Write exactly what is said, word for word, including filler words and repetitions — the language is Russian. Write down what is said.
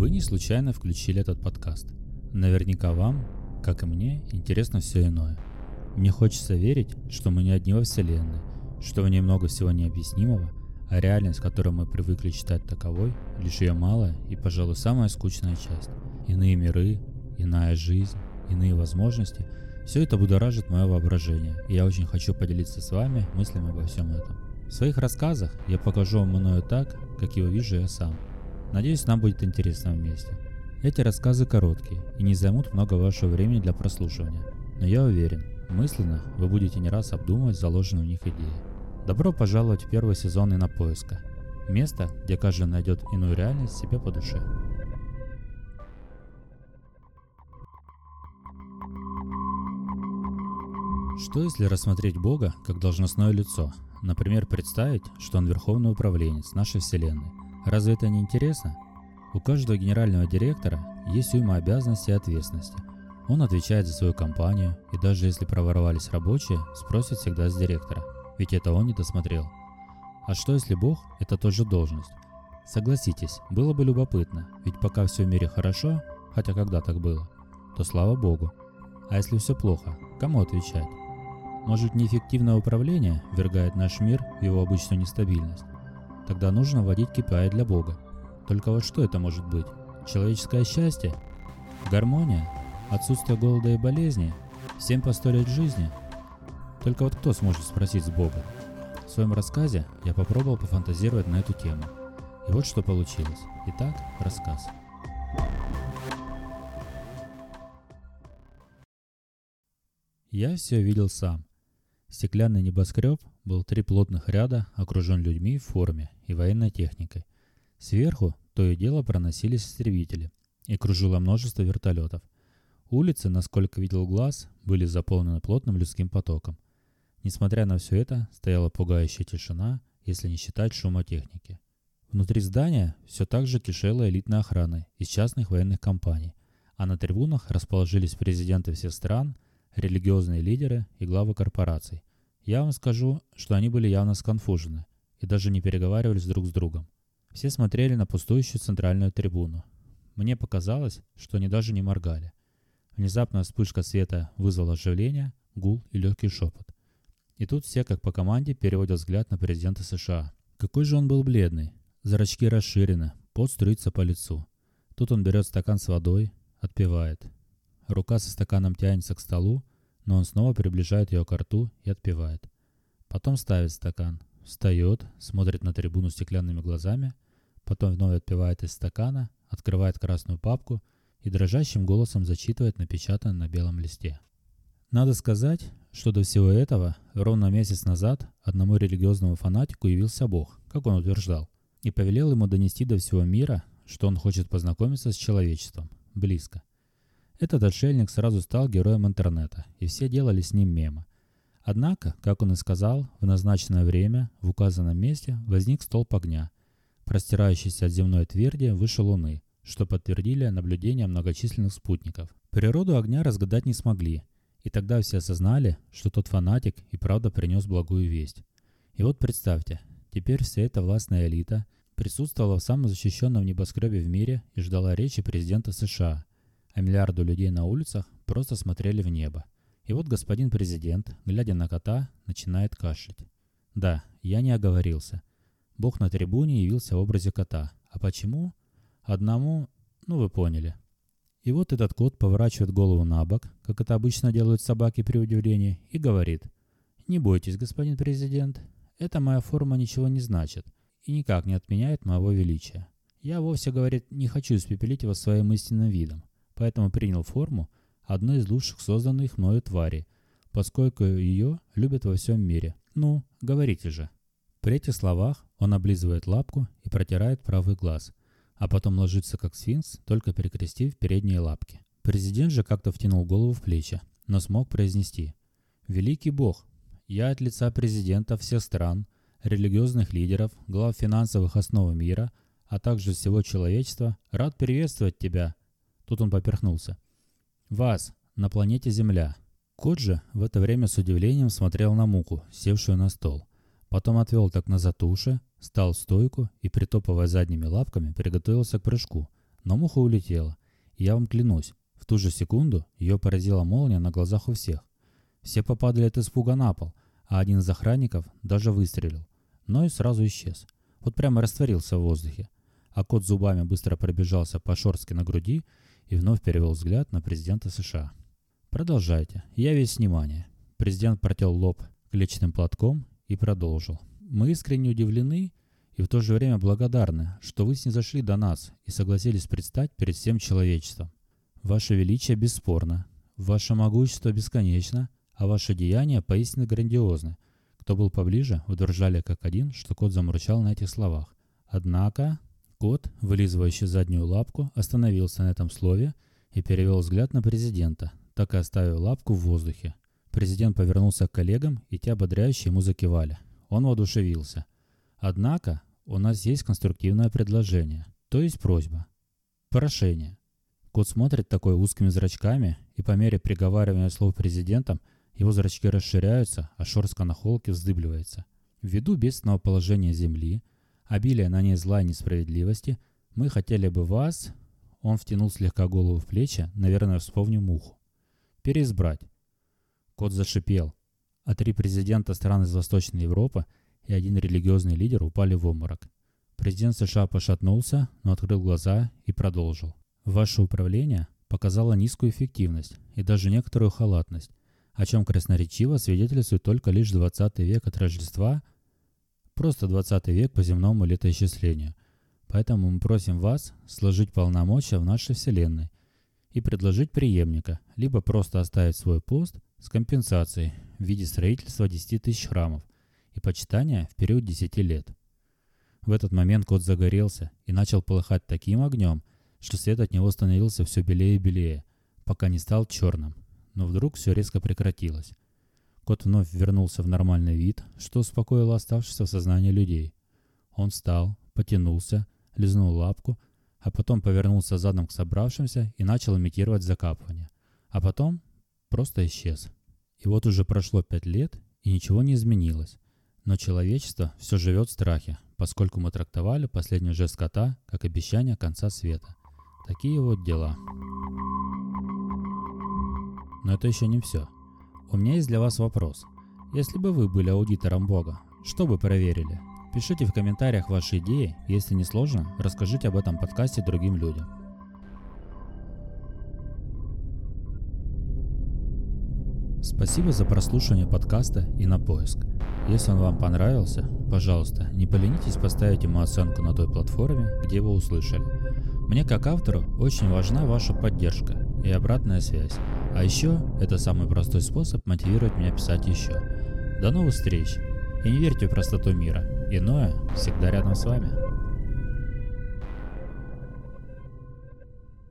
Вы не случайно включили этот подкаст. Наверняка вам, как и мне, интересно все иное. Мне хочется верить, что мы не одни во вселенной, что в ней много всего необъяснимого, а реальность, которую мы привыкли считать таковой, лишь ее малая и, пожалуй, самая скучная часть. Иные миры, иная жизнь, иные возможности – все это будоражит мое воображение, и я очень хочу поделиться с вами мыслями обо всем этом. В своих рассказах я покажу вам мною так, как его вижу я сам. Надеюсь, нам будет интересно вместе. Эти рассказы короткие и не займут много вашего времени для прослушивания, но я уверен, мысленно вы будете не раз обдумывать заложенные в них идеи. Добро пожаловать в первый сезон «Инопоиска» – место, где каждый найдет иную реальность себе по душе. Что если рассмотреть Бога как должностное лицо? Например, представить, что он верховный управленец нашей вселенной. Разве это не интересно? У каждого генерального директора есть уйма обязанностей и ответственности. Он отвечает за свою компанию, и даже если проворовались рабочие, спросит всегда с директора, ведь это он не досмотрел. А что если Бог – это тоже должность? Согласитесь, было бы любопытно, ведь пока все в мире хорошо, хотя когда так было, то слава Богу. А если все плохо, кому отвечать? Может, неэффективное управление ввергает наш мир в его обычную нестабильность? Тогда нужно вводить кей пи ай для Бога. Только вот что это может быть? Человеческое счастье? Гармония? Отсутствие голода и болезней? Всем по сто лет жизни? Только вот кто сможет спросить с Бога? В своем рассказе я попробовал пофантазировать на эту тему. И вот что получилось. Итак, рассказ. Я все видел сам. Стеклянный небоскреб был три плотных ряда, окружен людьми в форме и военной техникой. Сверху то и дело проносились истребители, и кружило множество вертолетов. Улицы, насколько видел глаз, были заполнены плотным людским потоком. Несмотря на все это, стояла пугающая тишина, если не считать шума техники. Внутри здания все так же кишела элитная охрана из частных военных компаний, а на трибунах расположились президенты всех стран, религиозные лидеры и главы корпораций. Я вам скажу, что они были явно сконфужены и даже не переговаривались друг с другом. Все смотрели на пустующую центральную трибуну. Мне показалось, что они даже не моргали. Внезапная вспышка света вызвала оживление, гул и легкий шепот. И тут все, как по команде, переводят взгляд на президента США. Какой же он был бледный. Зрачки расширены, пот струится по лицу. Тут он берет стакан с водой, отпивает. Рука со стаканом тянется к столу, но он снова приближает ее к рту и отпивает. Потом ставит стакан, встает, смотрит на трибуну стеклянными глазами, потом вновь отпивает из стакана, открывает красную папку и дрожащим голосом зачитывает напечатанное на белом листе. Надо сказать, что до всего этого ровно месяц назад одному религиозному фанатику явился Бог, как он утверждал, и повелел ему донести до всего мира, что он хочет познакомиться с человечеством, близко. Этот отшельник сразу стал героем интернета, и все делали с ним мемы. Однако, как он и сказал, в назначенное время в указанном месте возник столб огня, простирающийся от земной тверди выше Луны, что подтвердили наблюдения многочисленных спутников. Природу огня разгадать не смогли, и тогда все осознали, что тот фанатик и правда принес благую весть. И вот представьте, теперь вся эта властная элита присутствовала в самом защищенном небоскребе в мире и ждала речи президента США, а миллиарды людей на улицах просто смотрели в небо. И вот господин президент, глядя на кота, начинает кашлять. Да, я не оговорился. Бог на трибуне явился в образе кота. А почему? Одному, ну вы поняли. И вот этот кот поворачивает голову на бок, как это обычно делают собаки при удивлении, и говорит: «Не бойтесь, господин президент, эта моя форма ничего не значит и никак не отменяет моего величия. Я вовсе, говорит, не хочу испепелить его своим истинным видом, поэтому принял форму одной из лучших созданных мною тварей, поскольку ее любят во всем мире. Ну, говорите же». При этих словах он облизывает лапку и протирает правый глаз, а потом ложится как сфинкс, только перекрестив передние лапки. Президент же как-то втянул голову в плечи, но смог произнести: «Великий Бог, я от лица президента всех стран, религиозных лидеров, глав финансовых основ мира, а также всего человечества, рад приветствовать тебя». Тут он поперхнулся. «Вас, на планете Земля». Кот же в это время с удивлением смотрел на муку, севшую на стол. Потом отвел так назад уши, встал в стойку и, притопывая задними лапками, приготовился к прыжку, Но муха улетела, и я вам клянусь, в ту же секунду ее поразила молния на глазах у всех. Все попадали от испуга на пол, а один из охранников даже выстрелил, но и сразу исчез. Вот прямо растворился в воздухе. А кот зубами быстро пробежался по шорстке на груди и вновь перевел взгляд на президента США. «Продолжайте. Я весь внимание». Президент протер лоб клетчатым платком и продолжил. «Мы искренне удивлены и в то же время благодарны, что вы снизошли до нас и согласились предстать перед всем человечеством. Ваше величие бесспорно, ваше могущество бесконечно, а ваши деяния поистине грандиозны». Кто был поближе, удержали как один, что кот замурчал на этих словах. Однако кот, вылизывающий заднюю лапку, остановился на этом слове и перевел взгляд на президента, так и оставив лапку в воздухе. Президент повернулся к коллегам, и те ободряюще ему закивали. Он воодушевился. Однако у нас есть конструктивное предложение, то есть просьба. Прошение. Кот смотрит такой узкими зрачками, и по мере приговаривания слов президентом его зрачки расширяются, а шорстка на холке вздыбливается. Ввиду бедственного положения Земли, обилия на ней зла и несправедливости, мы хотели бы вас... Он втянул слегка голову в плечи, наверное, вспомнив муху. Переизбрать. Кот зашипел, а три президента стран из Восточной Европы и один религиозный лидер упали в обморок. Президент США пошатнулся, но открыл глаза и продолжил. Ваше управление показало низкую эффективность и даже некоторую халатность, о чем красноречиво свидетельствует только лишь двадцатый век от Рождества, просто двадцатый век по земному летоисчислению. Поэтому мы просим вас сложить полномочия в нашей Вселенной и предложить преемника, либо просто оставить свой пост с компенсацией в виде строительства десяти тысяч храмов и почитания в период десяти лет. В этот момент кот загорелся и начал полыхать таким огнем, что свет от него становился все белее и белее, пока не стал черным. Но вдруг все резко прекратилось. Кот вновь вернулся в нормальный вид, что успокоило оставшихся в сознании людей. Он встал, потянулся, лизнул лапку, а потом повернулся задом к собравшимся и начал имитировать закапывание. А потом просто исчез. И вот уже прошло пять лет, и ничего не изменилось. Но человечество все живет в страхе, поскольку мы трактовали последний жест кота как обещание конца света. Такие вот дела. Но это еще не все. У меня есть для вас вопрос. Если бы вы были аудитором Бога, что бы проверили? Пишите в комментариях ваши идеи, если не сложно, расскажите об этом подкасте другим людям. Спасибо за прослушивание подкаста и на поиск. Если он вам понравился, пожалуйста, не поленитесь поставить ему оценку на той платформе, где вы услышали. Мне как автору очень важна ваша поддержка и обратная связь. А еще это самый простой способ мотивировать меня писать еще. До новых встреч! И не верьте в простоту мира. Иное всегда рядом с вами.